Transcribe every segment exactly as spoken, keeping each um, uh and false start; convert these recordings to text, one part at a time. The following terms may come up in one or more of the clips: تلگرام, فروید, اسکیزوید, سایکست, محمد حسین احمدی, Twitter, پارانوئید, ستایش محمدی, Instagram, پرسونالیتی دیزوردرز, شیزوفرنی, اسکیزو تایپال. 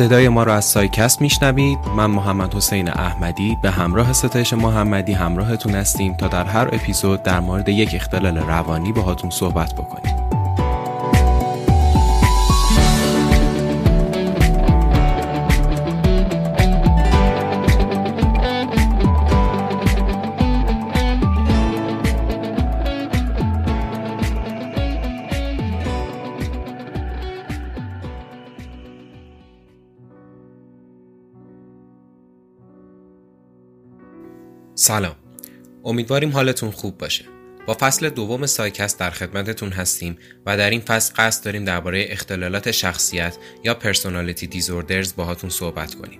صدای ما رو از سایکست میشنوید. من محمد حسین احمدی به همراه ستایش محمدی همراهتون هستیم تا در هر اپیزود در مورد یک اختلال روانی باهاتون صحبت بکنیم. سلام، امیدواریم حالتون خوب باشه. با فصل دوم سایکست در خدمتتون هستیم و در این فصل قصد داریم درباره اختلالات شخصیت یا پرسونالیتی دیزوردرز باهاتون صحبت کنیم.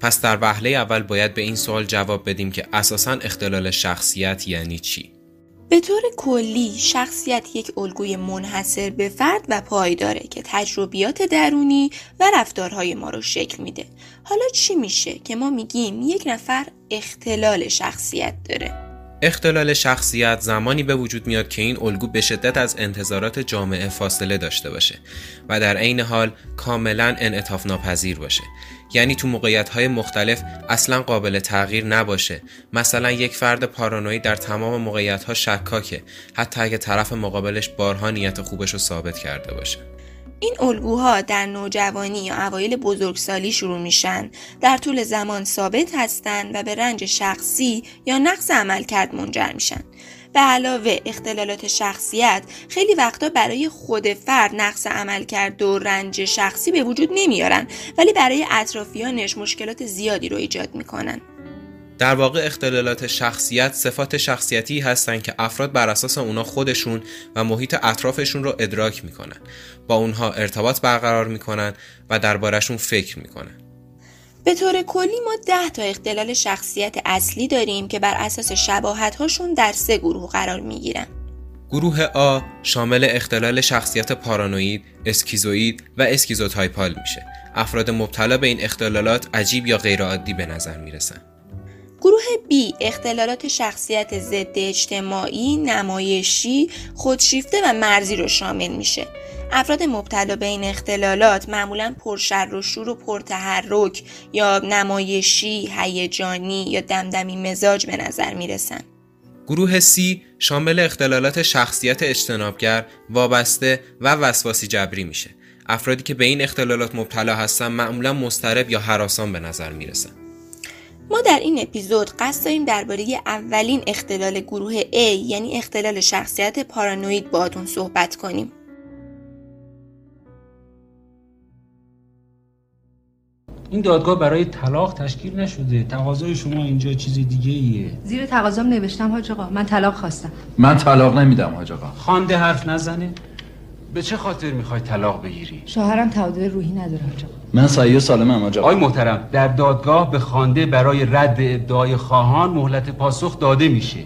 پس در وهله اول باید به این سوال جواب بدیم که اساساً اختلال شخصیت یعنی چی؟ به طور کلی شخصیت یک الگوی منحصر به فرد و پایداره که تجربیات درونی و رفتارهای ما رو شکل میده. حالا چی میشه که ما میگیم یک نفر اختلال شخصیت داره؟ اختلال شخصیت زمانی به وجود میاد که این الگو به شدت از انتظارات جامعه فاصله داشته باشه و در عین حال کاملا انعطاف ناپذیر باشه. یعنی تو موقعیت‌های مختلف اصلا قابل تغییر نباشه. مثلا یک فرد پارانوئید در تمام موقعیت‌ها شکاکه، حتی اگه طرف مقابلش بارها نیت خوبش رو ثابت کرده باشه. این الگوها در نوجوانی یا اوایل بزرگسالی شروع میشن، در طول زمان ثابت هستن و به رنج شخصی یا نقص عملکرد منجر میشن. به علاوه اختلالات شخصیت خیلی وقتا برای خود فرد نقص عملکرد و رنج شخصی به وجود نمیارن، ولی برای اطرافیانش مشکلات زیادی رو ایجاد میکنن. در واقع اختلالات شخصیت صفات شخصیتی هستند که افراد بر اساس اونا خودشون و محیط اطرافشون رو ادراک میکنن، با اونها ارتباط برقرار میکنن و دربارشون فکر میکنن. به طور کلی ما ده تا اختلال شخصیت اصلی داریم که بر اساس شباهت‌هاشون در سه گروه قرار می‌گیرن. گروه آ شامل اختلال شخصیت پارانوئید، اسکیزوید و اسکیزو تایپال میشه. افراد مبتلا به این اختلالات عجیب یا غیرعادی به نظر میرسن. گروه بی اختلالات شخصیت ضد اجتماعی، نمایشی، خودشیفته و مرزی رو شامل میشه. افراد مبتلا به این اختلالات معمولاً پرشر و شور و پرتحرک یا نمایشی، هیجانی یا دمدمی مزاج به نظر میرسن. گروه سی شامل اختلالات شخصیت اجتنابگر، وابسته و وسواسی جبری میشه. افرادی که به این اختلالات مبتلا هستن معمولاً مضطرب یا هراسان به نظر میرسن. ما در این اپیزود قصد داریم درباره اولین اختلال گروه A یعنی اختلال شخصیت پارانوئید باهاتون صحبت کنیم. این دادگاه برای طلاق تشکیل نشده. تقاضای شما اینجا چیز دیگه ایه. زیر تقاضام نوشتم حاج آقا، من طلاق خواستم. من طلاق نمیدم حاج آقا. خوانده حرف نزنه. به چه خاطر میخوای طلاق بگیری؟ شوهرم تعادل روحی نداره حاج آقا. من صحیح و سالمم حاج آقا. آقای محترم، در دادگاه به خوانده برای رد ادعای خواهان مهلت پاسخ داده میشه.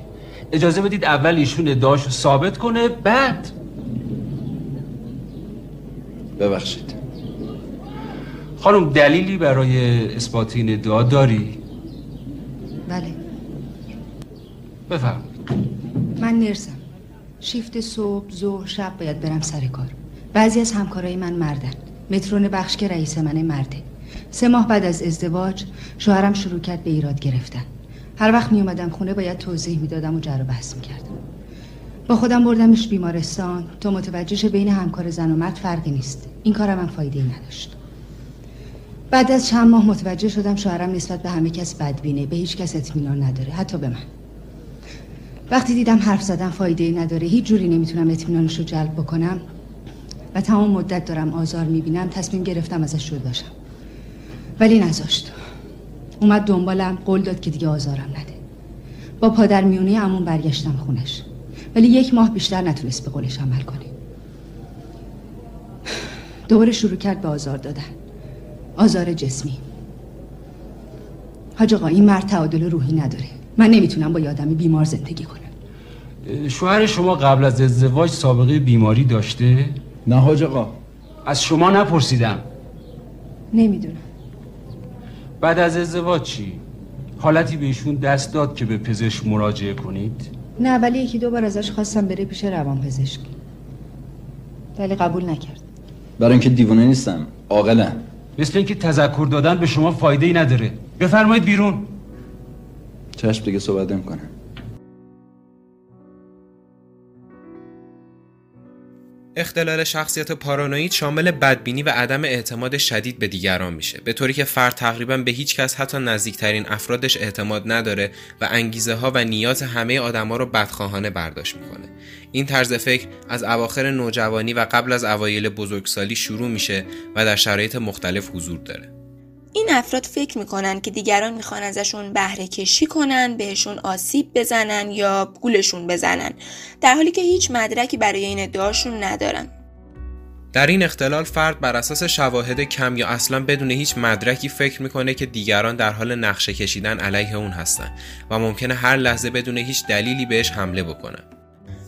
اجازه بدید اول ایشون ادعاشو ثابت کنه بعد. ببخشید. خانم دلیلی برای اثبات این ادعا داری؟ بله. بفرمایید. من نرسم. شیفت صبح، ظهر، شب باید برم سر کار. بعضی از همکارای من مردن. مترون بخش که رئیس منه مرده. سه ماه بعد از ازدواج شوهرم شروع کرد به ایراد گرفتن. هر وقت می اومدم خونه باید توضیح میدادم و جر و بحث میکردم. با خودم بردمش بیمارستان. تو متوجهش بین همکار زن و مرد فرقی نیست. این کارم هم فایده‌ای نداشت. بعد از چند ماه متوجه شدم شوهرم نسبت به همه کس بدبینه، به هیچ کس اطمینان نداره، حتی به من. وقتی دیدم حرف زدن فایده‌ای نداره، هیچ جوری نمیتونم اطمینانش رو جلب بکنم و تمام مدت دارم آزار میبینم، تصمیم گرفتم ازش جدا بشم. ولی نذاشت. اومد دنبالم، قول داد که دیگه آزارم نده. با پادر میونی عموم برگشتم خونش. ولی یک ماه بیشتر نتونست به قولش عمل کنه. دوباره شروع کرد به آزار دادن. آزار جسمی. حاج آقا، این مرد تعادل روحی نداره. من نمیتونم با آدمی بیمار زندگی کنم. شوهر شما قبل از ازدواج سابقه بیماری داشته؟ نه حاج آقا. از شما نپرسیدم. نمیدونم. بعد از ازدواج چی؟ حالتی به ایشون دست داد که به پزشک مراجعه کنید؟ نه، ولی یکی دو بار ازش خواستم بره پیش روانپزشک، ولی قبول نکرد. برای اینکه دیوانه نیستم، عاقلم. مثل اینکه تذکر دادن به شما فایده ای نداره. بفرمایید بیرون. چشم دیگه صحبت نمی‌کنه. اختلال شخصیت پارانوئید شامل بدبینی و عدم اعتماد شدید به دیگران میشه، به طوری که فرد تقریباً به هیچ کس حتی نزدیکترین افرادش اعتماد نداره و انگیزه ها و نیات همه آدما رو بدخواهانه برداشت میکنه. این طرز فکر از اواخر نوجوانی و قبل از اوایل بزرگسالی شروع میشه و در شرایط مختلف حضور داره. این افراد فکر میکنن که دیگران میخوان ازشون بهره کشی کنن، بهشون آسیب بزنن یا گولشون بزنن، در حالی که هیچ مدرکی برای این ادعاشون ندارن. در این اختلال فرد بر اساس شواهد کم یا اصلا بدون هیچ مدرکی فکر میکنه که دیگران در حال نقشه کشیدن علیه اون هستن و ممکنه هر لحظه بدون هیچ دلیلی بهش حمله بکنن.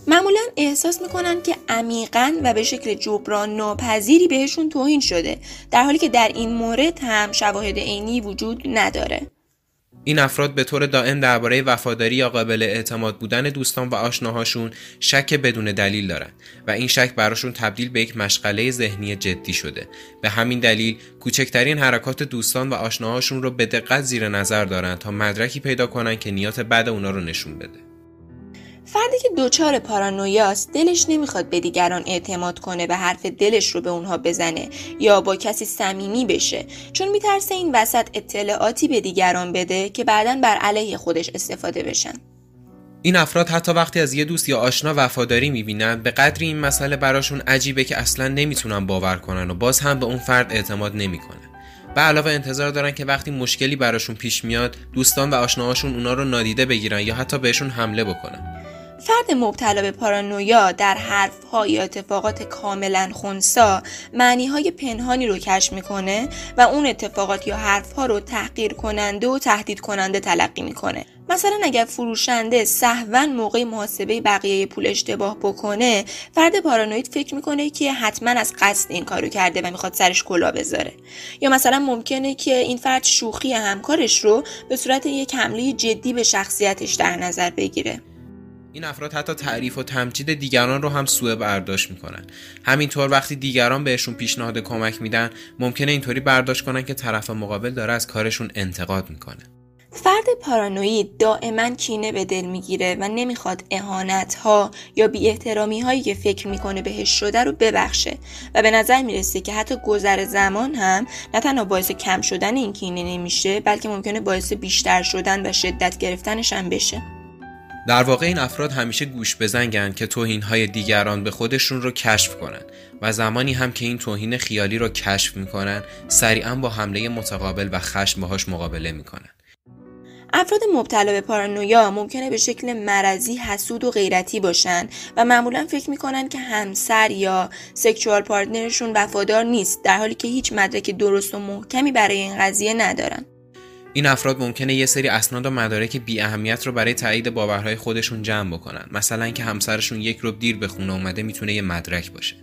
معمولا احساس میکنن که عمیقاً و به شکل جبران ناپذیری بهشون توهین شده، در حالی که در این مورد هم شواهد عینی وجود نداره. این افراد به طور دائم درباره وفاداری یا قابل اعتماد بودن دوستان و آشناهاشون شک بدون دلیل دارن و این شک براشون تبدیل به یک مشغله ذهنی جدی شده. به همین دلیل کوچکترین حرکات دوستان و آشناهاشون رو به دقت زیر نظر دارن تا مدرکی پیدا کنن که نیات بد اونا رو نشون بده. فردی که دوچار پارانویاست دلش نمیخواد به دیگران اعتماد کنه و حرف دلش رو به اونها بزنه یا با کسی صمیمی بشه، چون میترسه این وسط اطلاعاتی به دیگران بده که بعداً بر علیه خودش استفاده بشن. این افراد حتی وقتی از یه دوست یا آشنا وفاداری میبینن به قدری این مسئله براشون عجیبه که اصلاً نمیتونن باور کنن و باز هم به اون فرد اعتماد نمیکنن. به علاوه انتظار دارن که وقتی مشکلی براشون پیش میاد دوستان و آشناهاشون اونا رو نادیده بگیرن یا حتی بهشون حمله بکنن. فرد مبتلا به پارانویا در حرف‌ها یا اتفاقات کاملاً خنثی معنی‌های پنهانی رو کشف می‌کنه و اون اتفاقات یا حرف‌ها رو تحقیر کننده و تهدید کننده تلقی می‌کنه. مثلا اگر فروشنده سهواً موقع محاسبه بقیه پول اشتباه بکنه، فرد پارانوید فکر می‌کنه که حتماً از قصد این کارو کرده و می‌خواد سرش کلاه بذاره. یا مثلا ممکنه که این فرد شوخی همکارش رو به صورت یک حمله جدی به شخصیتش در نظر بگیره. این افراد حتی تعریف و تمجید دیگران رو هم سوء برداشت میکنن. همینطور وقتی دیگران بهشون پیشنهاد کمک میدن، ممکنه اینطوری برداشت کنن که طرف مقابل داره از کارشون انتقاد میکنه. فرد پارانوئید دائما کینه به دل میگیره و نمیخواد اهانت‌ها یا بی‌احترامی‌هایی که فکر میکنه بهش شده رو ببخشه و به نظر میرسه که حتی گذر زمان هم نه تنها باعث کم شدن این کینه نمیشه، بلکه ممکنه باعث بیشتر شدن و شدت گرفتنش هم بشه. در واقع این افراد همیشه گوش بزنگن که توهین‌های دیگران به خودشون رو کشف کنن و زمانی هم که این توهین خیالی رو کشف میکنن سریعا با حمله متقابل و خشم باهاش مقابله میکنن. افراد مبتلا به پارانویا ممکنه به شکل مرضی حسود و غیرتی باشن و معمولا فکر میکنن که همسر یا سکشوال پارتنرشون وفادار نیست، در حالی که هیچ مدرک درست و محکمی برای این قضیه ندارن. این افراد ممکنه یه سری اسناد و مدارک بی اهمیت رو برای تایید باورهای خودشون جمع بکنن، مثلا اینکه همسرشون یک ربع دیر به خونه اومده میتونه یه مدرک باشه.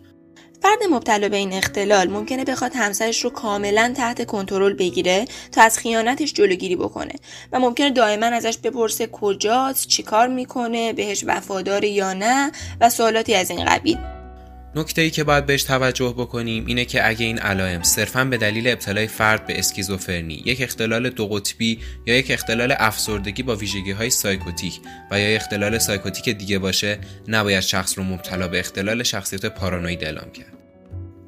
فرد مبتلا به این اختلال ممکنه بخواد همسرش رو کاملا تحت کنترل بگیره تا از خیانتش جلوگیری بکنه و ممکنه دائما ازش بپرسه کجاست، چیکار میکنه، بهش وفاداره یا نه و سوالاتی از این قبیل. نکته‌ای که باید بهش توجه بکنیم اینه که اگه این علائم صرفاً به دلیل ابتلای فرد به اسکیزوفرنی، یک اختلال دو قطبی یا یک اختلال افسردگی با ویژگی‌های سایکوتیک و یا اختلال سایکوتیک دیگه باشه، نباید شخص رو مبتلا به اختلال شخصیت پارانوئید اعلام کرد.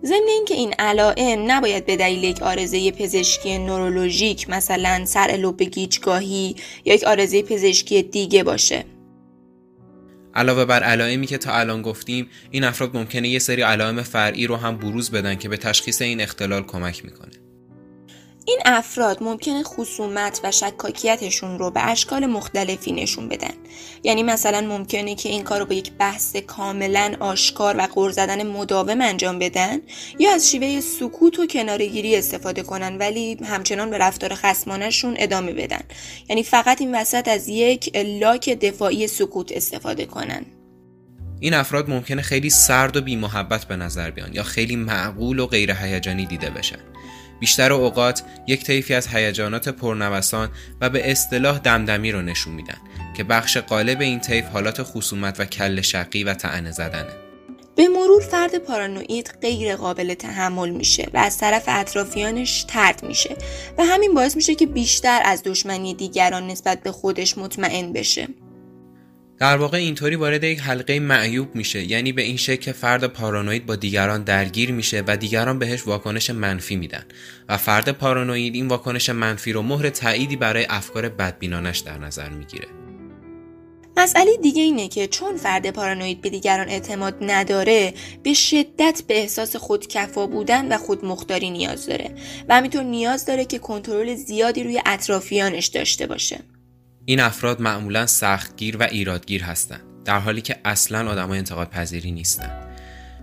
ضمن اینکه این علائم نباید به دلیل یک عارضه پزشکی نورولوژیک مثلا سر لوپ گیجگاهی یا یک عارضه پزشکی دیگه باشه. علاوه بر علائمی که تا الان گفتیم، این افراد ممکنه یه سری علائم فرعی رو هم بروز بدن که به تشخیص این اختلال کمک میکنه. این افراد ممکنه خصومت و شکاکیتشون رو به اشکال مختلفی نشون بدن. یعنی مثلا ممکنه که این کار رو با یک بحث کاملا آشکار و غر زدن مداوم انجام بدن یا از شیوه سکوت و کناره‌گیری استفاده کنن ولی همچنان به رفتار خصمانه‌شون ادامه بدن. یعنی فقط این وسط از یک لاک دفاعی سکوت استفاده کنن. این افراد ممکنه خیلی سرد و بی‌محبت به نظر بیان یا خیلی معقول و غیر هیجانی دیده بشن. بیشتر اوقات یک طیفی از هیجانات پرنوسان و به اصطلاح دمدمی رو نشون میدن که بخش غالب این طیف حالات خصومت و کله شقی و طعنه زدنه. به مرور فرد پارانوئید غیر قابل تحمل میشه و از طرف اطرافیانش طرد میشه و همین باعث میشه که بیشتر از دشمنی دیگران نسبت به خودش مطمئن بشه. در واقع اینطوری وارد یک حلقه معیوب میشه، یعنی به این شکل که فرد پارانوئید با دیگران درگیر میشه و دیگران بهش واکنش منفی میدن و فرد پارانوئید این واکنش منفی رو مهر تأییدی برای افکار بدبینانش در نظر میگیره. مسئله دیگه اینه که چون فرد پارانوئید به دیگران اعتماد نداره، به شدت به احساس خودکفا بودن و خودمختاری نیاز داره و همینطور نیاز داره که کنترل زیادی روی اطرافیانش داشته باشه. این افراد معمولاً سختگیر و ایرادگیر هستند، در حالی که اصلاً آدمای انتقاد پذیری نیستند.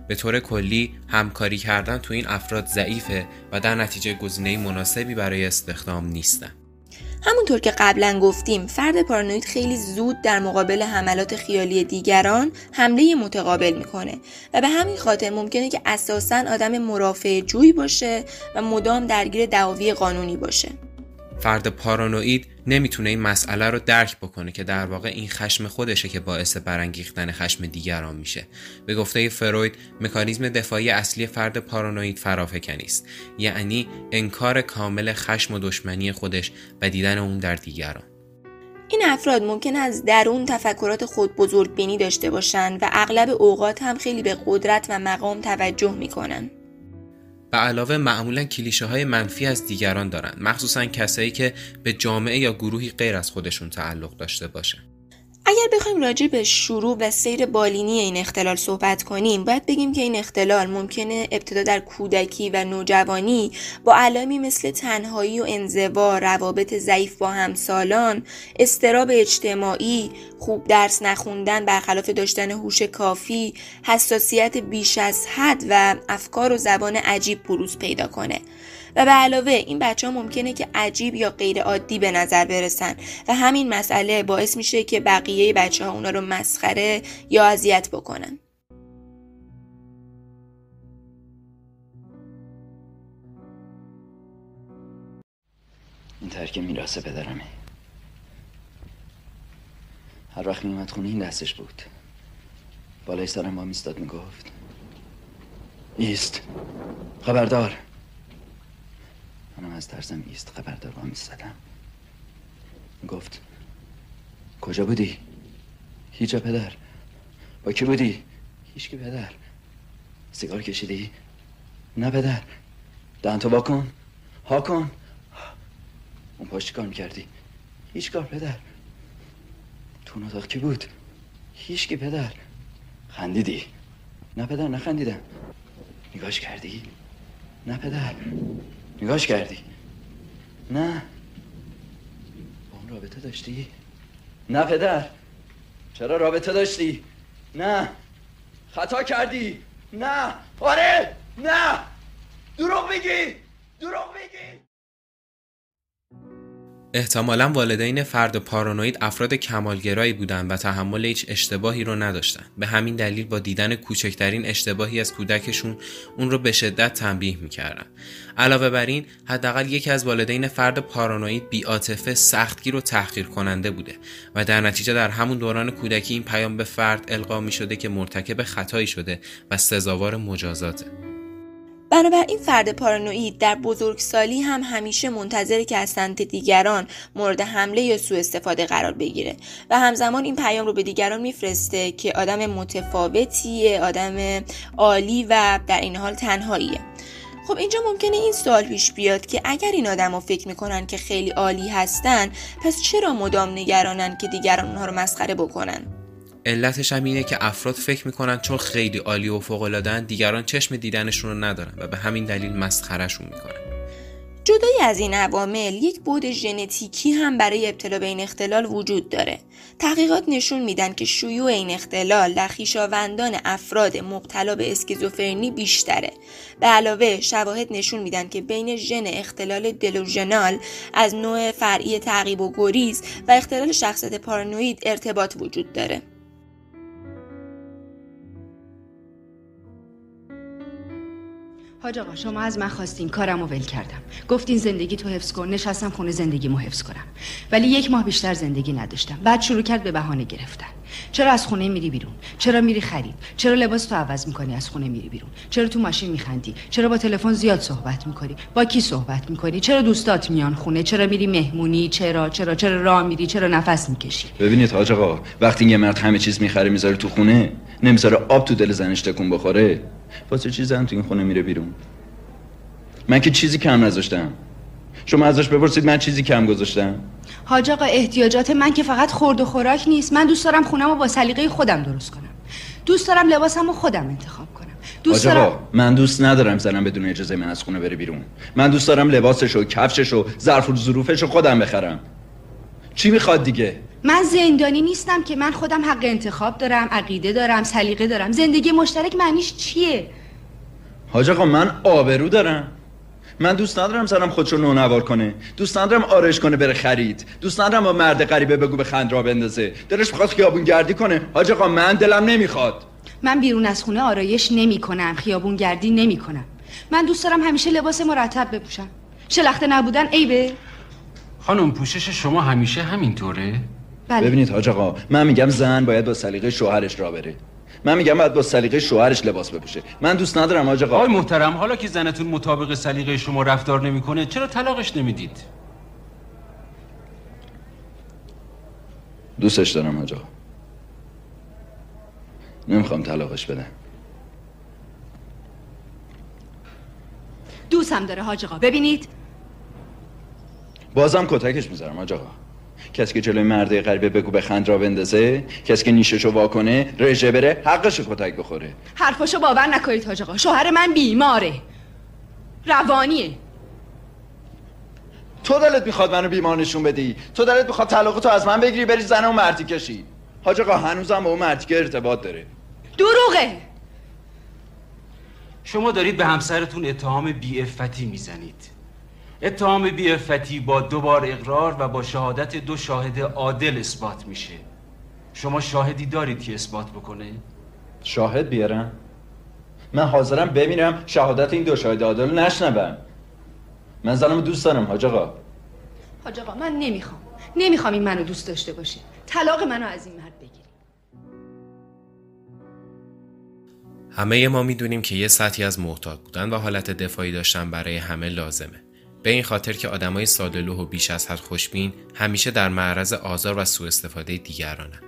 به طور کلی همکاری کردن تو این افراد ضعیفه و در نتیجه گزینه‌ای مناسبی برای استخدام نیستند. همونطور که قبلاً گفتیم، فرد پارانوئید خیلی زود در مقابل حملات خیالی دیگران حمله متقابل میکنه و به همین خاطر ممکنه که اساساً آدم مرافعه جوی باشه و مدام درگیر دعاوی قانونی باشه. فرد پارانوئید نمیتونه این مسئله رو درک بکنه که در واقع این خشم خودشه که باعث برانگیختن خشم دیگران میشه. به گفته فروید، مکانیزم دفاعی اصلی فرد پارانوئید فرافکنی است، یعنی انکار کامل خشم و دشمنی خودش و دیدن اون در دیگران. این افراد ممکن از درون تفکرات خود بزرگبینی داشته باشن و اغلب اوقات هم خیلی به قدرت و مقام توجه میکنن. به علاوه معمولا کلیشه های منفی از دیگران دارن، مخصوصا کسایی که به جامعه یا گروهی غیر از خودشون تعلق داشته باشن. اگر بخوایم راجع به شروع و سیر بالینی این اختلال صحبت کنیم، باید بگیم که این اختلال ممکنه ابتدا در کودکی و نوجوانی با علائمی مثل تنهایی و انزوا، روابط ضعیف با همسالان، اضطراب اجتماعی، خوب درس نخوندن برخلاف داشتن هوش کافی، حساسیت بیش از حد و افکار و زبان عجیب بروز پیدا کنه. و به علاوه این بچه‌ها ممکنه که عجیب یا غیر عادی به نظر برسن و همین مسئله باعث میشه که بقیه بچه‌ها اونا رو مسخره یا اذیت بکنن. این ترک میراث پدرمه. هر وقت میومد خونه این دستش بود. بالای سرم با میستاد میگفت ایست خبردار. منم از ترسم ایست خبردار با میستادم. گفت کجا بودی؟ هیچ پدر. با کی بودی؟ هیچ کی پدر. سیگار کشیدی؟ نه پدر. دهنتو وا کن. ها کن. اون پاش چی کار میکردی؟ هیچ کار پدر. تو اون اتاق کی بود؟ هیچ کی پدر. خندیدی؟ نه پدر نخندیدم. نگاش کردی؟ نه پدر. نگاش کردی؟ نه. با اون رابطه داشتی؟ نه پدر. چرا رابطه داشتی؟ نه. خطا کردی؟ نه. آره؟ نه. دروغ میگی؟ دروغ میگی؟ احتمالاً والدین فرد پارانوئید افراد کمالگرایی بودند و تحمل هیچ اشتباهی رو نداشتند. به همین دلیل با دیدن کوچکترین اشتباهی از کودکشون اون رو به شدت تنبیه می‌کردن. علاوه بر این، حداقل یکی از والدین فرد پارانوئید بی‌عاطفه، سختگیر و تحقیر کننده بوده و در نتیجه در همون دوران کودکی این پیام به فرد القا می‌شده که مرتکب خطایی شده و سزاوار مجازاته. بنابراین فرد پارانوئید در بزرگسالی هم همیشه منتظره که از سمت دیگران مورد حمله یا سوء استفاده قرار بگیره و همزمان این پیام رو به دیگران میفرسته که آدم متفاوتیه، آدم عالی و در این حال تنهاییه. خب اینجا ممکنه این سوال پیش بیاد که اگر این آدم‌ها فکر میکنن که خیلی عالی هستن، پس چرا مدام نگرانن که دیگران اونها رو مسخره بکنن؟ علتش هم اینه که افراد فکر میکنن چون خیلی عالی و فوق‌العاده‌اند، دیگران چشم دیدنشون رو ندارن و به همین دلیل مسخرهشون میکنن. جدای از این عوامل، یک بعد ژنتیکی هم برای ابتلا به این اختلال وجود داره. تحقیقات نشون میدن که شیوع این اختلال در خویشاوندان افراد مبتلا به اسکیزوفرنی بیشتره. به علاوه شواهد نشون میدن که بین ژن اختلال دلوژنال از نوع فرعی تعقیب و گریز و اختلال شخصیت پارانوئید ارتباط وجود داره. حاج آقا، شما از من خواستین کارمو ول کردم، گفتین زندگی تو حفظ کن، نشستم خونه زندگیمو حفظ کنم، ولی یک ماه بیشتر زندگی نداشتم. بعد شروع کرد به بهانه گرفتن، چرا از خونه میری بیرون؟ چرا میری خرید؟ چرا لباس تو عوض میکنی از خونه میری بیرون؟ چرا تو ماشین میخندی؟ چرا با تلفن زیاد صحبت میکنی؟ با کی صحبت میکنی؟ چرا دوستات میان خونه؟ چرا میری مهمونی؟ چرا چرا چرا راه میری؟ چرا نفس میکشی؟ ببینید حاج آقا، وقتی یه مرد همه چیز میخره میذاره تو خونه، نمیذاره آب تو دل زنش تکون بخوره، واسه چی زن تو این خونه میره بیرون؟ من که چیزی کم نذاشتم. شما ازش بپرسید من چیزی کم گذاشتم؟ حاج آقا، احتیاجات من که فقط خورد و خوراک نیست. من دوست دارم خونمو با سلیقه خودم درست کنم. دوست دارم لباسمو خودم انتخاب کنم. دوست دارم... آقا، من دوست ندارم زنم بدون اجازه من از خونه بره بیرون. من دوست دارم لباسشو، کفششو، ظرف و ظروفشو خودم بخرم. چی میخواد دیگه؟ من زندانی نیستم که، من خودم حق انتخاب دارم، عقیده دارم، سلیقه دارم. زندگی مشترک معنیش چیه؟ حاج آقا، من آبرو دارم. من دوست ندارم زنم خودشو نونوار کنه. دوست ندارم آرایش کنه بره خرید. دوست ندارم با مرد غریبه بگو به خند را بندازه. دلش میخواد خیابون گردی کنه. حاج آقا، من دلم نمیخواد. من بیرون از خونه آرایش نمیکنم، خیابون گردی نمیکنم. من دوست دارم همیشه لباس مرتب بپوشم. شلخته نبودن عیبه؟ خانم، پوشش شما همیشه همینطوره؟ بله. ببینید حاج آقا، من میگم زن باید با سلیقه شوهرش راه بره. من میگم باید با سلیقه شوهرش لباس بپوشه. من دوست ندارم حاج آقا. آقای محترم، حالا که زنتون مطابق سلیقه شما رفتار نمیکنه، چرا طلاقش نمیدید؟ دوستش دارم حاج آقا. نمیخوام طلاقش بدم. دوستم داره حاج آقا. ببینید، بازم کتکش میذارم حاج آقا. کسی که جلوی مرده غریبه بگو به خند را بندازه، کسی که نیششو وا کنه، رژه بره، حقشو کتک بخوره. حرفاشو باور نکنید حاج آقا، شوهر من بیماره، روانیه. تو دلت میخواد منو بیمار نشون بدی؟ تو دلت میخواد طلاقتو از من بگیری بری زن اون مرتی کشی؟ حاج آقا، هنوزم با اون مرتی که ارتباط داره. دروغه. شما دارید به همسرتون اتهام بی‌عفتی میزنید. اتهام بی‌عفتی با دو بار اقرار و با شهادت دو شاهد عادل اثبات میشه. شما شاهدی دارید که اثبات بکنه؟ شاهد بیارم؟ من حاضرم بمیرم شهادت این دو شاهد عادل نشنوم. من زنم دوست دارم حاج آقا. حاج آقا، من نمیخوام نمیخوام این منو دوست داشته باشی. طلاق منو از این مرد بگیری. همه ما میدونیم که یه سطحی از محتاط بودن و حالت دفاعی داشتن برای همه لازمه. به این خاطر که آدمای ساده‌لوح و بیش از حد خوشبین همیشه در معرض آزار و سوءاستفاده دیگرانند.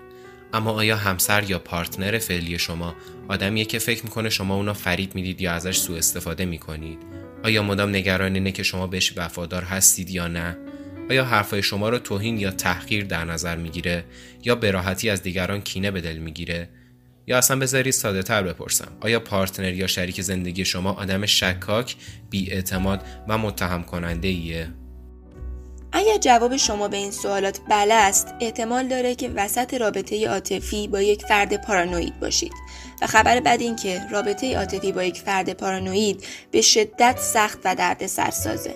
اما آیا همسر یا پارتنر فعلی شما آدمیه که فکر میکنه شما اونا فریب میدید یا ازش سوءاستفاده میکنید؟ آیا مدام نگران اینه که شما بهش وفادار هستید یا نه؟ آیا حرفای شما رو توهین یا تحقیر در نظر میگیره یا به راحتی از دیگران کینه به دل میگیره؟ یا اصلا بذارید ساده‌تر بپرسم، آیا پارتنر یا شریک زندگی شما آدم شکاک، بی‌اعتماد و متهم کننده ایه؟ اگر جواب شما به این سوالات بله است، احتمال داره که وسط رابطه عاطفی با یک فرد پارانوئید باشید. و خبر بد این که رابطه عاطفی با یک فرد پارانوئید به شدت سخت و دردسر سازه.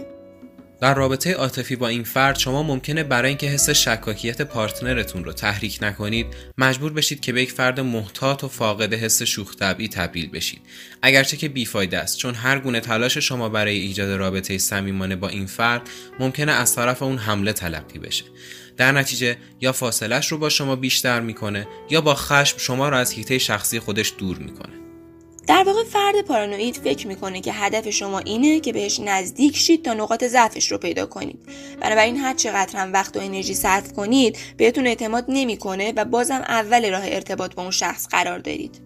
در رابطه عاطفی با این فرد شما ممکنه برای اینکه حس شکاکیت پارتنرتون رو تحریک نکنید، مجبور بشید که به یک فرد محتاط و فاقد حس شوخ طبعی تبدیل بشید. اگرچه که بیفایده است، چون هر گونه تلاش شما برای ایجاد رابطه صمیمانه با این فرد ممکنه از طرف اون حمله تلقی بشه. در نتیجه یا فاصله‌اش رو با شما بیشتر میکنه یا با خشم شما رو از حیطه شخصی خودش دور میکنه. در واقع فرد پارانوئید فکر میکنه که هدف شما اینه که بهش نزدیک شید تا نقاط ضعفش رو پیدا کنید. بنابراین هر چقدر هم وقت و انرژی صرف کنید، بهتون اعتماد نمیکنه و بازم اول راه ارتباط با اون شخص قرار دارید.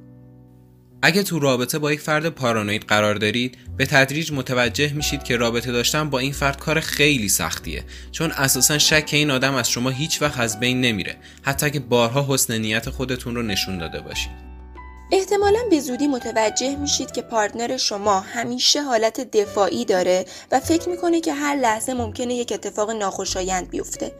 اگه تو رابطه با یک فرد پارانوئید قرار دارید، به تدریج متوجه میشید که رابطه داشتن با این فرد کار خیلی سختیه، چون اساساً شک این آدم از شما هیچ وقت از بین نمیره، حتی که بارها حسن نیت خودتون رو نشون داده باشید. احتمالاً به زودی متوجه میشید که پارتنر شما همیشه حالت دفاعی داره و فکر میکنه که هر لحظه ممکنه یک اتفاق ناخوشایند بیفته.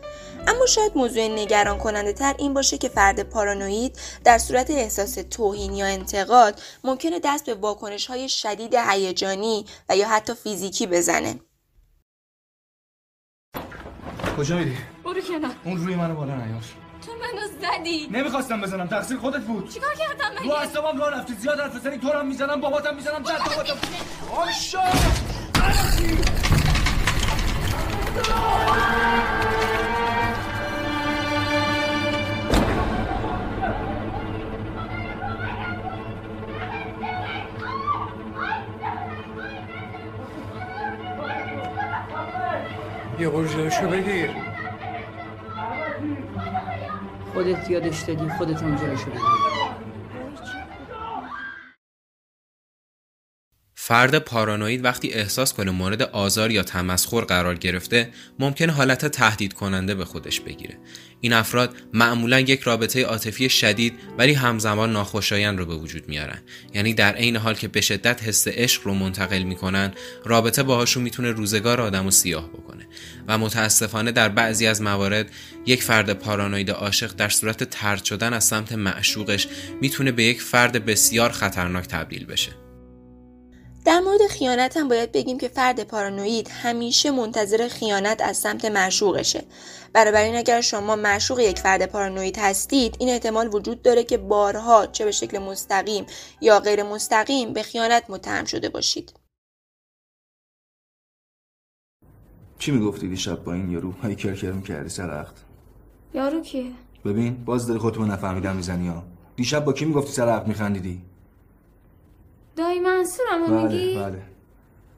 اما شاید موضوع نگران کننده تر این باشه که فرد پارانوئید در صورت احساس توهین یا انتقاد ممکنه دست به واکنش های شدید هیجانی و یا حتی فیزیکی بزنه. کجا میری؟ برو کنار. اون روی منو بالا نیار. تو منو زدی. نمیخواستم بزنم، تقصیر خودت بود. چیکار کردم من؟ رو اعصابم راه رفتی، زیاد حرف زدی. تو هم میزنم، باباتم میزنم، جدت باباتم. آشا یه قرجه‌شو بگیر. خودت یادش دادی، خودت هم جلوشو بگیر. فرد پارانوئید وقتی احساس کنه مورد آزار یا تمسخر قرار گرفته، ممکن حالت تهدید کننده به خودش بگیره. این افراد معمولا یک رابطه عاطفی شدید ولی همزمان ناخوشایند رو به وجود میارن. یعنی در عین حال که به شدت حس عشق رو منتقل میکنن، رابطه باهاشون میتونه روزگار آدمو سیاه بکنه. و متاسفانه در بعضی از موارد یک فرد پارانوئید عاشق در صورت طرد شدن از سمت معشوقش میتونه به یک فرد بسیار خطرناک تبدیل بشه. در مورد خیانت هم باید بگیم که فرد پارانوئید همیشه منتظر خیانت از سمت معشوقشه. برابر این اگر شما معشوق یک فرد پارانوئید هستید، این احتمال وجود داره که بارها چه به شکل مستقیم یا غیر مستقیم به خیانت متهم شده باشید. چی میگفتی دیشب با این یارو؟ هیکر کر می‌کردی سر عقد. یارو کیه؟ ببین باز داری خودت نفهمیدم میزنی ها. دیشب با کی میگفتی سر عقد میخندیدی؟ دایی منصورمو میگی؟ بله بله.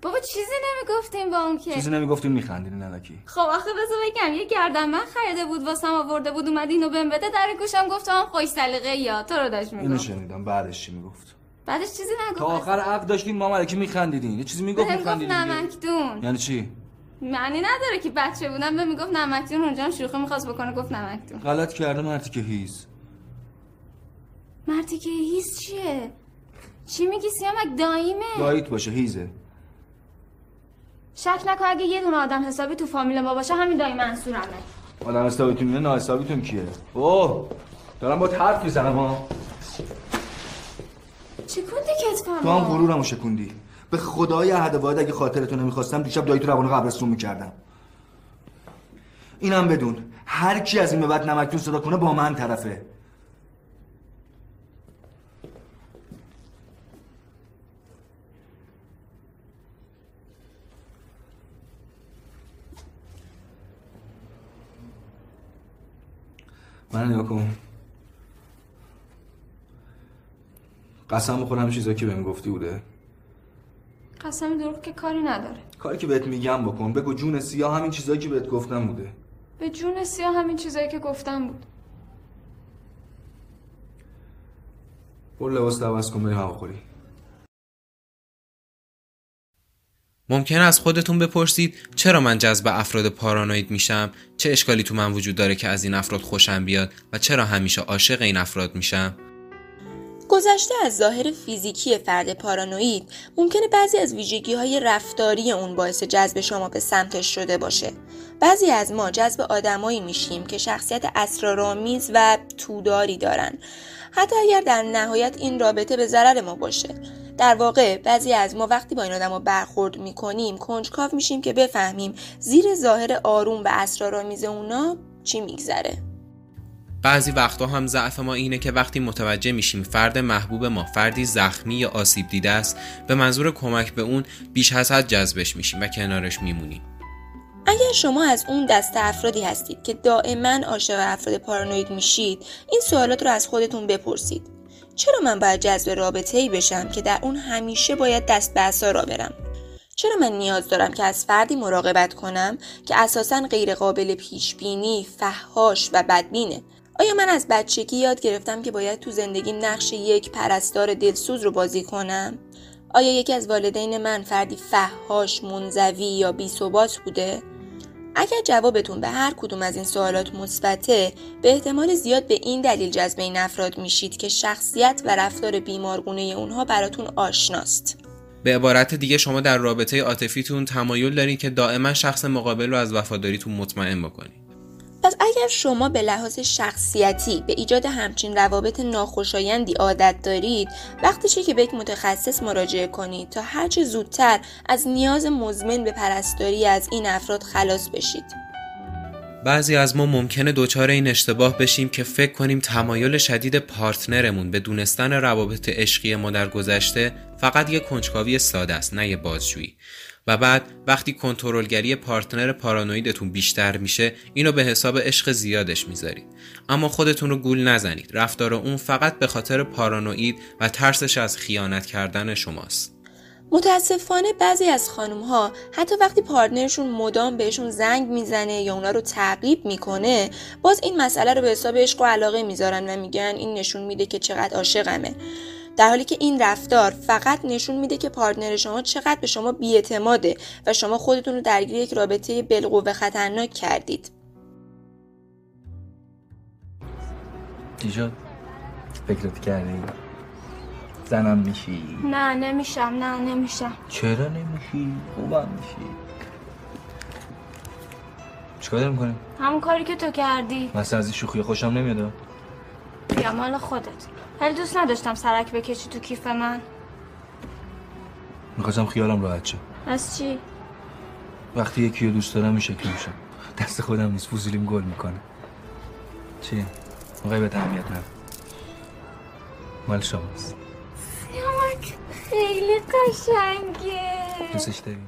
بابا چیزی نمیگفتیم با اون که. چیزی نمیگفتیم میخندین الکی. خب آخه بذار بگم یه گردن من خریده بود واسم آورده بود اومد اینو بهم بده در گوشم گفتم خوش سلیقه یا تو رو داش میگم. اینو شنیدم. بعدش چی میگفت؟ بعدش چیزی نگفت. تا آخر عقد داشتین ما الکی میخندیدین. یه چیزی میگفت میخندیدین. نمکدون. یعنی چی؟ معنی نداره که بچه بودم بهم میگفت نمکدون اونجا شوخی می‌خواست بکنه گفت نمکدون. غلط کرده مرتی که هیز. مرتی که هیز چیه؟ چی میگی سیامک؟ داییمه؟ داییت باشه، هیزه. شک نکن اگه یه دونه آدم حسابی تو فامیل ما باشه همین دایی منصورمه. آدم حسابیتون اینه، ناحسابیتون کیه؟ اوه دارم باید حرف میزنم ها. چکوندی کتفم تو هم غرورمو شکوندی. به خدای احد واحد اگه خاطرتو نمیخواستم دیشب دایی تو روانو قبرستون میکردم. اینم بدون هر کی از این به بعد نمکتون صدا کنه با من طرفه. من نیا کن قسم بخورم چیزا که بهم گفتی بوده. قسم دروغ که کاری نداره. کاری که بهت میگم بکن. بگو جون سیاه همین چیزایی که بهت گفتم بوده. به جون سیاه همین چیزایی که گفتم بود. برو لباس عوض کن بریم هوا خوری. ممکن است خودتون بپرسید چرا من جذب افراد پارانوئید میشم؟ چه اشکالی تو من وجود داره که از این افراد خوشم بیاد و چرا همیشه عاشق این افراد میشم؟ گذشته از ظاهر فیزیکی فرد پارانوئید، ممکنه بعضی از ویژگی‌های رفتاری اون باعث جذب شما به سمتش شده باشه. بعضی از ما جذب آدمایی میشیم که شخصیت اسرارآمیز و توداری دارن، حتی اگر در نهایت این رابطه به ضرر ما باشه. در واقع بعضی از ما وقتی با این آدمو برخورد میکنیم کنجکاو میشیم که بفهمیم زیر ظاهر آروم و اسرارآمیز اونا چی میگذره. بعضی وقتا هم ضعف ما اینه که وقتی متوجه میشیم فرد محبوب ما فردی زخمی یا آسیب دیده است، به منظور کمک به اون بیش از حد جذبش میشیم و کنارش میمونیم. اگر شما از اون دسته افرادی هستید که دائما عاشق افراد پارانوئید میشید، این سوالات رو از خودتون بپرسید. چرا من باید جذب رابطه‌ای بشم که در اون همیشه باید دست به عصا را برم؟ چرا من نیاز دارم که از فردی مراقبت کنم که اساساً غیر قابل پیشبینی، فحاش و بدبینه؟ آیا من از بچگی یاد گرفتم که باید تو زندگیم نقش یک پرستار دلسوز رو بازی کنم؟ آیا یکی از والدین من فردی فحاش، منزوی یا بی‌ثبات بوده؟ اگر جوابتون به هر کدوم از این سوالات مثبته، به احتمال زیاد به این دلیل جذب این افراد میشید که شخصیت و رفتار بیمارگونه اونها براتون آشناست. به عبارت دیگه شما در رابطه عاطفیتون تمایل دارین که دائما شخص مقابل رو از وفاداریتون مطمئن بکنید. پس اگر شما به لحاظ شخصیتی به ایجاد همچین روابط ناخوشایندی عادت دارید، وقتشه که به یک متخصص مراجعه کنید تا هرچه زودتر از نیاز مزمن به پرستاری از این افراد خلاص بشید. بعضی از ما ممکنه دوچار این اشتباه بشیم که فکر کنیم تمایل شدید پارتنرمون به دونستن روابط عشقی ما در گذشته فقط یه کنجکاوی ساده است، نه یه بازجویی. و بعد وقتی کنترلگری پارتنر پارانوئیدتون بیشتر میشه، اینو به حساب عشق زیادش میذارید. اما خودتون رو گول نزنید. رفتار اون فقط به خاطر پارانوئید و ترسش از خیانت کردن شماست. متاسفانه بعضی از خانم‌ها حتی وقتی پارتنرشون مدام بهشون زنگ میزنه یا اونا رو تعقیب میکنه، باز این مسئله رو به حساب عشق و علاقه میذارن و میگن این نشون میده که چقدر عاشقمه، در حالی که این رفتار فقط نشون میده که پارتنر شما چقدر به شما بی‌اعتماده و شما خودتون رو درگیر یک رابطه بالقوه خطرناک کردید. دیجا فکرت کردی زنم میشی؟ نه نمیشم، نه نمیشم. چرا نمیشی؟ خوبم میشی. چیکار داریم کنیم؟ همون کاری که تو کردی. مثلا از این شوخی خوشم نمیاد. یا مال خودت. ولی دوست نداشتم سرک بکشی تو کیف من. میخواستم خیالم راحت شه. از چی؟ وقتی یکی رو دوست دارم میشه میشم. دست خودم نیست، فوزولیم گل میکنه. چی؟ موقعی به تهمیت نم. مال شماست. سیامک خیلی قشنگه. دوستش داریم.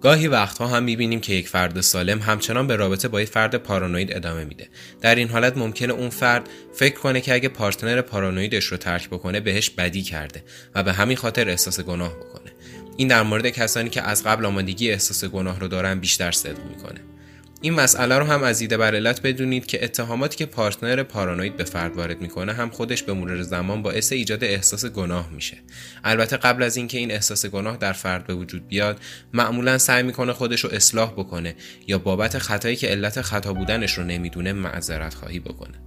گاهی وقتها هم می‌بینیم که یک فرد سالم همچنان به رابطه با یک فرد پارانوئید ادامه میده. در این حالت ممکنه اون فرد فکر کنه که اگه پارتنر پارانوئیدش رو ترک بکنه بهش بدی کرده و به همین خاطر احساس گناه بکنه. این در مورد کسانی که از قبل آمادگی احساس گناه رو دارن بیشتر صدق میکنه. این مسئله رو هم از دید بر علت بدونید که اتهاماتی که پارتنر پارانوئید به فرد وارد میکنه هم خودش به مرور زمان باعث ایجاد احساس گناه میشه. البته قبل از اینکه این احساس گناه در فرد به وجود بیاد، معمولا سعی میکنه خودش رو اصلاح بکنه یا بابت خطایی که علت خطا بودنش رو نمیدونه معذرت خواهی بکنه.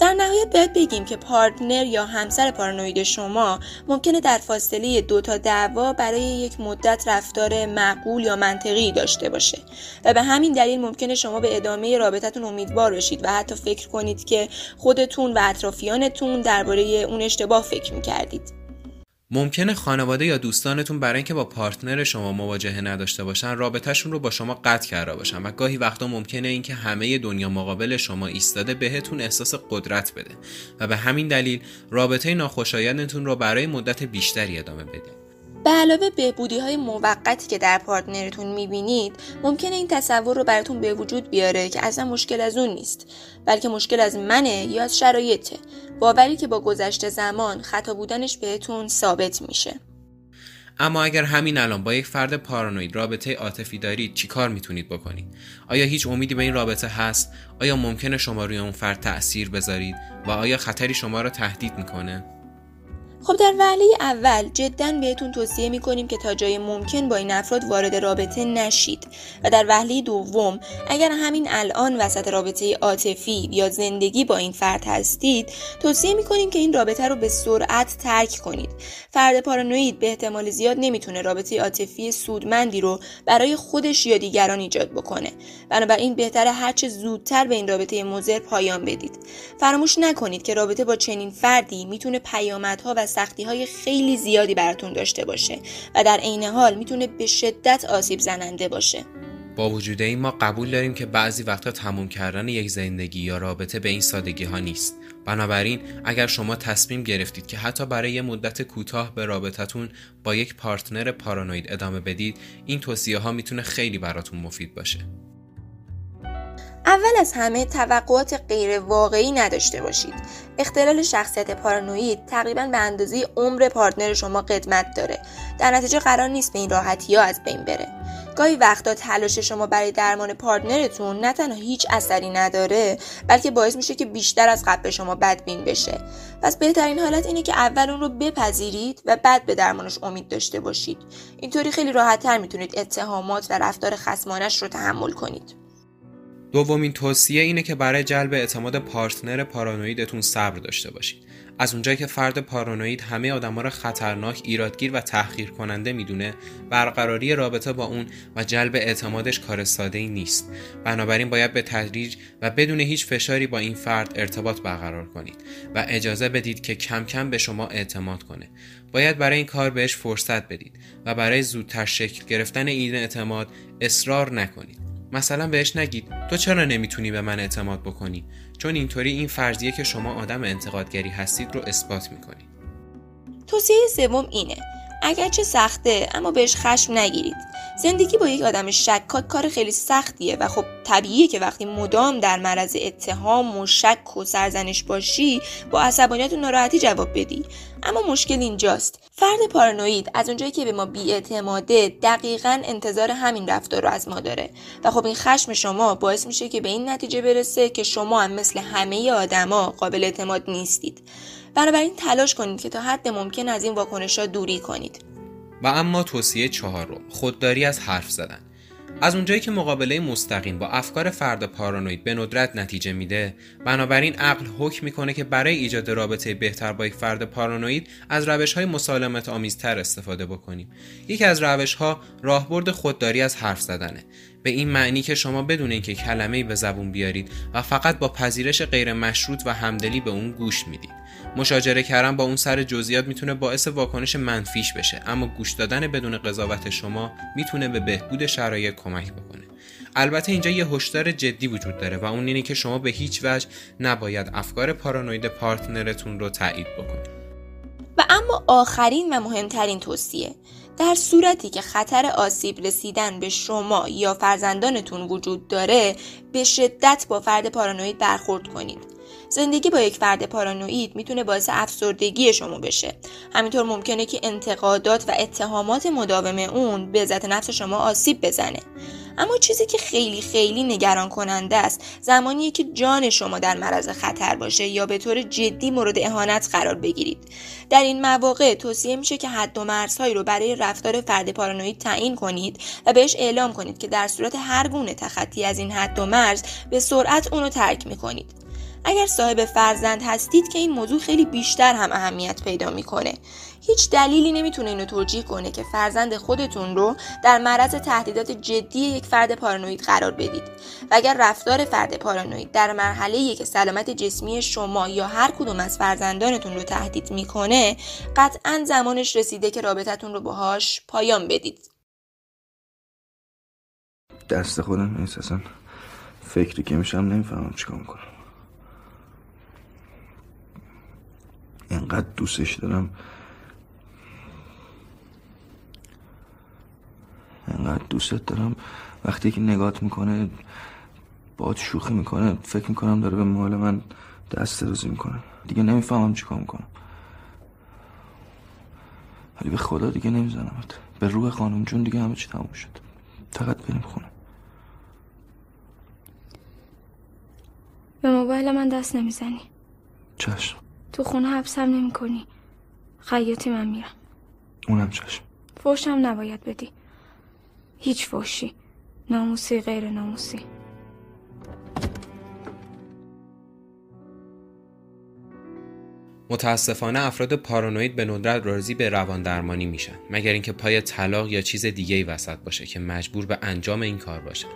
در نهایت باید بگیم که پارتنر یا همسر پارانوئید شما ممکنه در فاصله دو تا دعوا برای یک مدت رفتار معقول یا منطقی داشته باشه و به همین دلیل ممکنه شما به ادامه رابطتون امیدوار بشید و حتی فکر کنید که خودتون و اطرافیانتون درباره اون اشتباه فکر می‌کردید. ممکنه خانواده یا دوستانتون برای اینکه با پارتنر شما مواجهه نداشته باشن رابطه‌شون رو با شما قطع کرده باشن و گاهی وقتا ممکنه اینکه همه دنیا مقابل شما ایستاده بهتون احساس قدرت بده و به همین دلیل رابطه ناخوشایندتون رو برای مدت بیشتری ادامه بدید. به علاوه بهبودی‌های موقتی که در پارتنرتون می‌بینید، ممکنه این تصور رو براتون به وجود بیاره که اصلا مشکل از اون نیست، بلکه مشکل از منه یا از شرایطه. باوری که با گذشت زمان خطا بودنش بهتون ثابت میشه. اما اگر همین الان با یک فرد پارانوئید رابطه عاطفی دارید، چیکار میتونید بکنید؟ آیا هیچ امیدی به این رابطه هست؟ آیا ممکنه شما روی اون فرد تأثیر بذارید و آیا خطری شما را تهدید میکنه؟ خب در وهله اول جداً بهتون توصیه میکنیم که تا جای ممکن با این افراد وارد رابطه نشید و در وهله دوم اگر همین الان وسط رابطه عاطفی یا زندگی با این فرد هستید، توصیه میکنیم که این رابطه رو به سرعت ترک کنید. فرد پارانوئید به احتمال زیاد نمیتونه رابطه عاطفی سودمندی رو برای خودش یا دیگران ایجاد بکنه. بنابراین بهتره هر چه زودتر به این رابطه مضر پایان بدید. فراموش نکنید که رابطه با چنین فردی میتونه پیامدها و سختی‌های خیلی زیادی براتون داشته باشه و در عین حال میتونه به شدت آسیب زننده باشه. با وجود این ما قبول داریم که بعضی وقتا تموم کردن یک زندگی یا رابطه به این سادگی‌ها نیست. بنابراین اگر شما تصمیم گرفتید که حتی برای یه مدت کوتاه به رابطتون با یک پارتنر پارانوئید ادامه بدید، این توصیه‌ها میتونه خیلی براتون مفید باشه. اول از همه توقعات غیر واقعی نداشته باشید. اختلال شخصیت پارانوئید تقریباً به اندازه عمر پارتنر شما قدمت داره. در نتیجه قرار نیست به این راحتی‌ها از بین بره. گاهی وقتا تلاش شما برای درمان پارتنرتون نه تنها هیچ اثری نداره، بلکه باعث میشه که بیشتر از قبل به شما بدبین بشه. پس بهترین حالت اینه که اول اون رو بپذیرید و بعد به درمانش امید داشته باشید. اینطوری خیلی راحت‌تر میتونید اتهامات و رفتار خصمانش رو تحمل کنید. دومین توصیه اینه که برای جلب اعتماد پارتنر پارانوئیدتون صبر داشته باشید. از اونجایی که فرد پارانوئید همه آدما رو خطرناک، ایرادگیر و تحقیرکننده میدونه، برقراری رابطه با اون و جلب اعتمادش کار ساده‌ای نیست. بنابراین باید به تدریج و بدون هیچ فشاری با این فرد ارتباط برقرار کنید و اجازه بدید که کم کم به شما اعتماد کنه. باید برای این کار بهش فرصت بدید و برای زودتر شکل گرفتن این اعتماد اصرار نکنید. مثلا بهش نگید تو چرا نمیتونی به من اعتماد بکنی، چون اینطوری این فرضیه که شما آدم انتقادگری هستید رو اثبات میکنید. توصیه سوم اینه اگرچه سخته اما بهش خشم نگیرید. زندگی با یک آدم شکاک کار خیلی سختیه و خب طبیعیه که وقتی مدام در معرض اتهام و شک و سرزنش باشی با عصبانیت و ناراحتی جواب بدی. اما مشکل اینجاست، فرد پارانوئید از اونجایی که به ما بی‌اعتماده دقیقاً انتظار همین رفتار رو از ما داره و خب این خشم شما باعث میشه که به این نتیجه برسه که شما هم مثل همه آدما قابل اعتماد نیستید. بنابراین تلاش کنید که تا حد ممکن از این واکنش‌ها دوری کنید. و اما توصیه چهارم، خودداری از حرف زدن. از اونجایی که مقابله مستقیم با افکار فرد پارانوئید به ندرت نتیجه میده، بنابراین عقل حکم میکنه که برای ایجاد رابطه بهتر با یک فرد پارانوئید از روش‌های مسالمت آمیزتر استفاده بکنیم. یکی از روش‌ها راهبرد خودداری از حرف زدنه. به این معنی که شما بدون اینکه کلمه‌ای به زبون بیارید و فقط با پذیرش غیر مشروط و همدلی به اون گوش میدید. مشاجره کردن با اون سر جزئیات میتونه باعث واکنش منفیش بشه، اما گوش دادن بدون قضاوت شما میتونه به بهبود شرایط کمک بکنه. البته اینجا یه هشدار جدی وجود داره و اون اینه که شما به هیچ وجه نباید افکار پارانوئید پارتنرتون رو تایید بکنید. و اما آخرین و مهمترین توصیه، در صورتی که خطر آسیب رسیدن به شما یا فرزندانتون وجود داره، به شدت با فرد پارانوئید برخورد کنید. زندگی با یک فرد پارانوئید میتونه باعث افسردگی شما بشه. همینطور ممکنه که انتقادات و اتهامات مداوم اون به عزت نفس شما آسیب بزنه. اما چیزی که خیلی خیلی نگران کننده است، زمانیه که جان شما در معرض خطر باشه یا به طور جدی مورد اهانت قرار بگیرید. در این مواقع توصیه میشه که حد و مرزهایی رو برای رفتار فرد پارانوئید تعیین کنید و بهش اعلام کنید که در صورت هر گونه تخطی از این حد و مرز به سرعت اون رو ترک می‌کنید. اگر صاحب فرزند هستید که این موضوع خیلی بیشتر هم اهمیت پیدا میکنه. هیچ دلیلی نمیتونه اینو توجیه کنه که فرزند خودتون رو در معرض تهدیدات جدی یک فرد پارانوئید قرار بدید. و اگر رفتار فرد پارانوئید در مرحله‌ای که سلامت جسمی شما یا هر کدوم از فرزندانتون رو تهدید میکنه، قطعاً زمانش رسیده که رابطتون رو باهاش پایان بدید. دست خودم احساساً فکری که میشم نمیفهمم چیکار کنم. اینقدر دوستش دارم، اینقدر دوستت دارم، وقتی که نگات میکنه باهات شوخی میکنه فکر میکنم داره به مال من دست درازی میکنه. دیگه نمیفهمم چیکار میکنم، ولی به خدا دیگه نمیزنمت. به روح خانم جون دیگه همه چی تموم شد، فقط بریم خونه. به موبایل من دست نمیزنی؟ چشم. تو خونه حبسم نمی کنی، خیاطی من میرم. اونم چشم. فوشم نباید بدی، هیچ فوشی، ناموسی غیر ناموسی. متاسفانه افراد پارانوئید به ندرت راضی به روان درمانی میشن، مگر اینکه پای طلاق یا چیز دیگه‌ای وسط باشه که مجبور به انجام این کار باشن.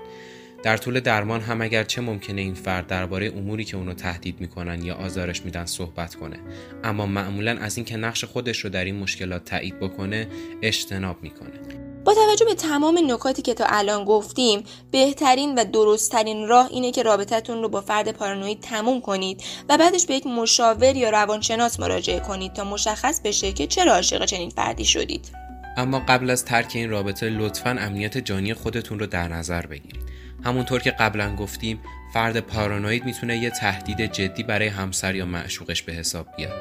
در طول درمان هم اگر چه ممکنه این فرد درباره اموری که اونو تهدید میکنن یا آزارش میدن صحبت کنه، اما معمولا از اینکه نقش خودش رو در این مشکلات تایید بکنه اجتناب میکنه. با توجه به تمام نکاتی که تا الان گفتیم، بهترین و درستترین راه اینه که رابطتون رو با فرد پارانوئید تموم کنید و بعدش به یک مشاور یا روانشناس مراجعه کنید تا مشخص بشه که چرا عاشق چنین فردی شدید. اما قبل از ترک این رابطه لطفاً امنیت جانی خودتون رو در نظر بگیرید. همونطور که قبلا گفتیم، فرد پارانوئید میتونه یه تهدید جدی برای همسر یا معشوقش به حساب بیاد.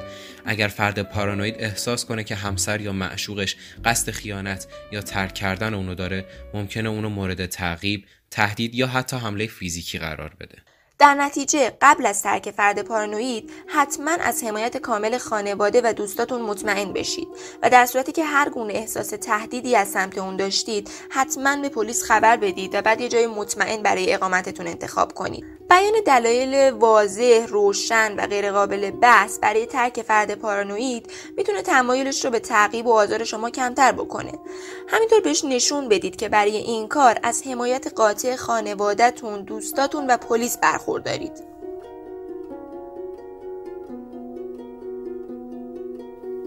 اگر فرد پارانوئید احساس کنه که همسر یا معشوقش قصد خیانت یا ترک کردن اونو داره، ممکنه اونو مورد تعقیب، تهدید یا حتی حمله فیزیکی قرار بده. در نتیجه قبل از ترک فرد پارانوئید حتما از حمایت کامل خانواده و دوستاتون مطمئن بشید و در صورتی که هر گونه احساس تهدیدی از سمت اون داشتید حتما به پلیس خبر بدید و بعد یه جای مطمئن برای اقامتتون انتخاب کنید. بیان دلایل واضح، روشن و غیر قابل بحث برای ترک فرد پارانوئید میتونه تمایلش رو به تعقیب و آزار شما کمتر بکنه. همینطور بهش نشون بدید که برای این کار از حمایت قاطع خانواده‌تون، دوستاتون و پلیس برخورد دارید.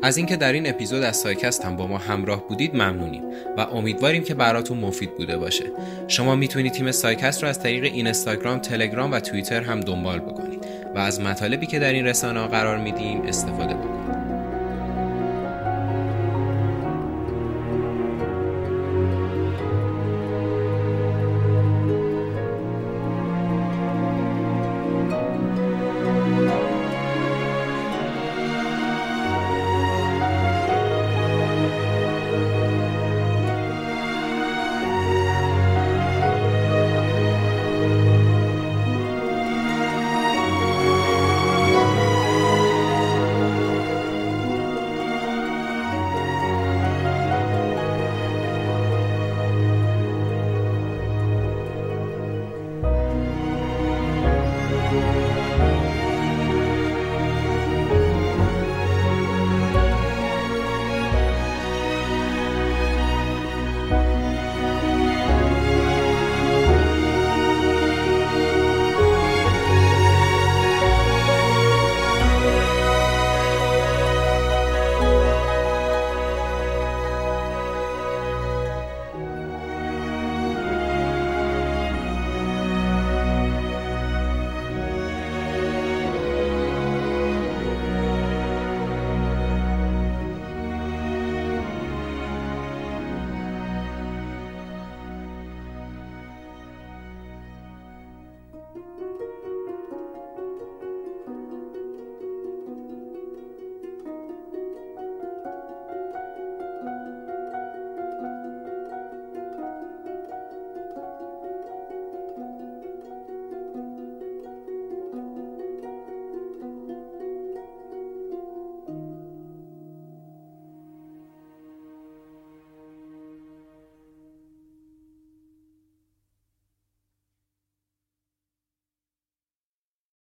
از اینکه در این اپیزود از سایکست هم با ما همراه بودید ممنونیم و امیدواریم که براتون مفید بوده باشه. شما میتونید تیم سایکست رو از طریق اینستاگرام، تلگرام و توییتر هم دنبال بکنید و از مطالبی که در این رسانه‌ها قرار میدیم استفاده بکنید.